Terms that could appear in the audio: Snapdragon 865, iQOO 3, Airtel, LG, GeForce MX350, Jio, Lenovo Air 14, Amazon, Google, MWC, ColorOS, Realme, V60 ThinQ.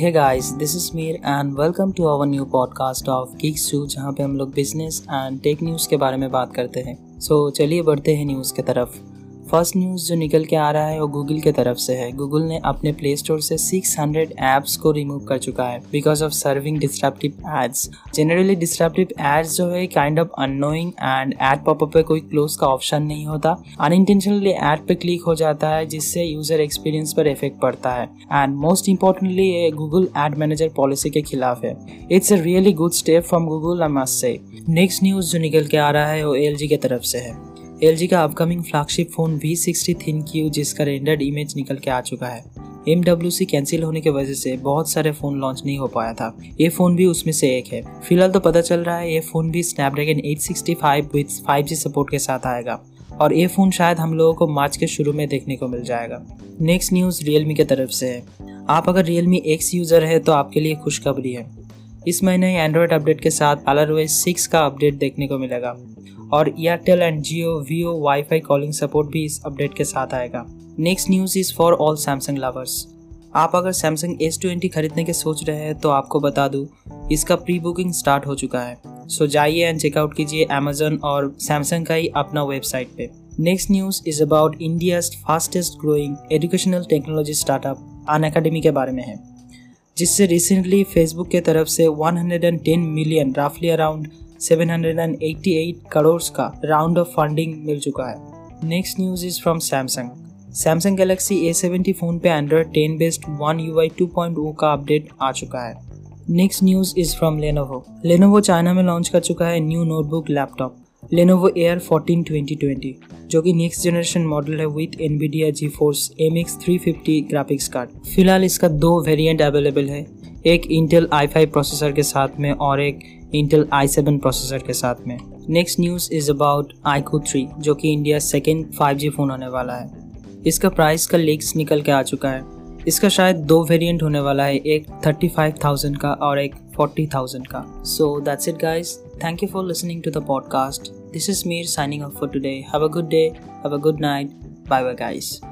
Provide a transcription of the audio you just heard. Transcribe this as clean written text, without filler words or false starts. Hey guys, this is Mir and welcome to our new podcast of Geeks 2 जहाँ पे हम लोग business and tech news के बारे में बात करते हैं। सो चलिए बढ़ते हैं न्यूज़ की तरफ। फर्स्ट न्यूज़ जो निकल के आ रहा है वो गूगल की तरफ से है। गूगल ने अपने प्ले स्टोर से 600 ऐप्स को रिमूव कर चुका है because of serving disruptive ads. Generally disruptive ads जो है kind of annoying and ad popup पे कोई क्लोज का ऑप्शन नहीं होता, अनइंटेंशनली ऐड पे क्लिक हो जाता है जिससे यूजर एक्सपीरियंस पर इफेक्ट पड़ता है एंड मोस्ट इंपॉर्टेंटली ये गूगल एड मैनेजर पॉलिसी के खिलाफ है। It's a really good step from Google I must say. Next news जो निकल के आ रहा है वो एलजी की तरफ से है। LG का upcoming flagship phone V60 ThinQ जिसका रेंडर्ड इमेज निकल के आ चुका है। MWC कैंसिल होने की वजह से बहुत सारे फ़ोन लॉन्च नहीं हो पाया था, ये फ़ोन भी उसमें से एक है। फिलहाल तो पता चल रहा है ये फ़ोन भी Snapdragon 865 विद 5G सपोर्ट के साथ आएगा और ये फ़ोन शायद हम लोगों को मार्च के शुरू में देखने को मिल जाएगा। नेक्स्ट न्यूज़ Realme की तरफ से है। आप अगर Realme X यूज़र है तो आपके लिए खुशखबरी है। इस महीने एंड्रॉयड अपडेट के साथ ColorOS 6 का अपडेट देखने को मिलेगा और Airtel and Jio VO WiFi calling support भी इस अपडेट के साथ आएगा। Next news is for all Samsung lovers. आप अगर सैमसंग S20 खरीदने के सोच रहे हैं तो आपको बता दूं इसका प्री बुकिंग स्टार्ट हो चुका है। सो जाइए एंड चेकआउट कीजिए Amazon और सैमसंग का ही अपना वेबसाइट पे। Next news is about India's fastest growing educational technology startup Unacademy के बारे में है, जिससे रिसेंटली फेसबुक के तरफ से 110 मिलियन राफली अराउंड 788 करोड़ का राउंड ऑफ फंडिंग मिल चुका है। Next news is from Samsung. Samsung Galaxy A70 phone पे एंड्रॉयड 10 बेस्ड वन UI 2.0 का अपडेट आ चुका है। Next news is from Lenovo. Lenovo China में लॉन्च कर चुका है new notebook laptop Lenovo Air 14 2020 जो कि नेक्स्ट जनरेशन मॉडल है with Nvidia GeForce MX350 graphics card. फिलहाल इसका दो वेरिएंट अवेलेबल है, एक इंटेल i5 प्रोसेसर के साथ में और एक इंटेल i7 प्रोसेसर के साथ में। Next news is about iQOO 3 जो कि इंडिया सेकेंड 5G फ़ोन होने वाला है। इसका प्राइस का लीक्स निकल के आ चुका है। इसका शायद दो वेरिएंट होने वाला है, एक 35,000 का और एक 40,000 का। So that's it guys, thank you for listening to the podcast. This is Mir signing off for today. Have a good day, have a good night, bye bye guys.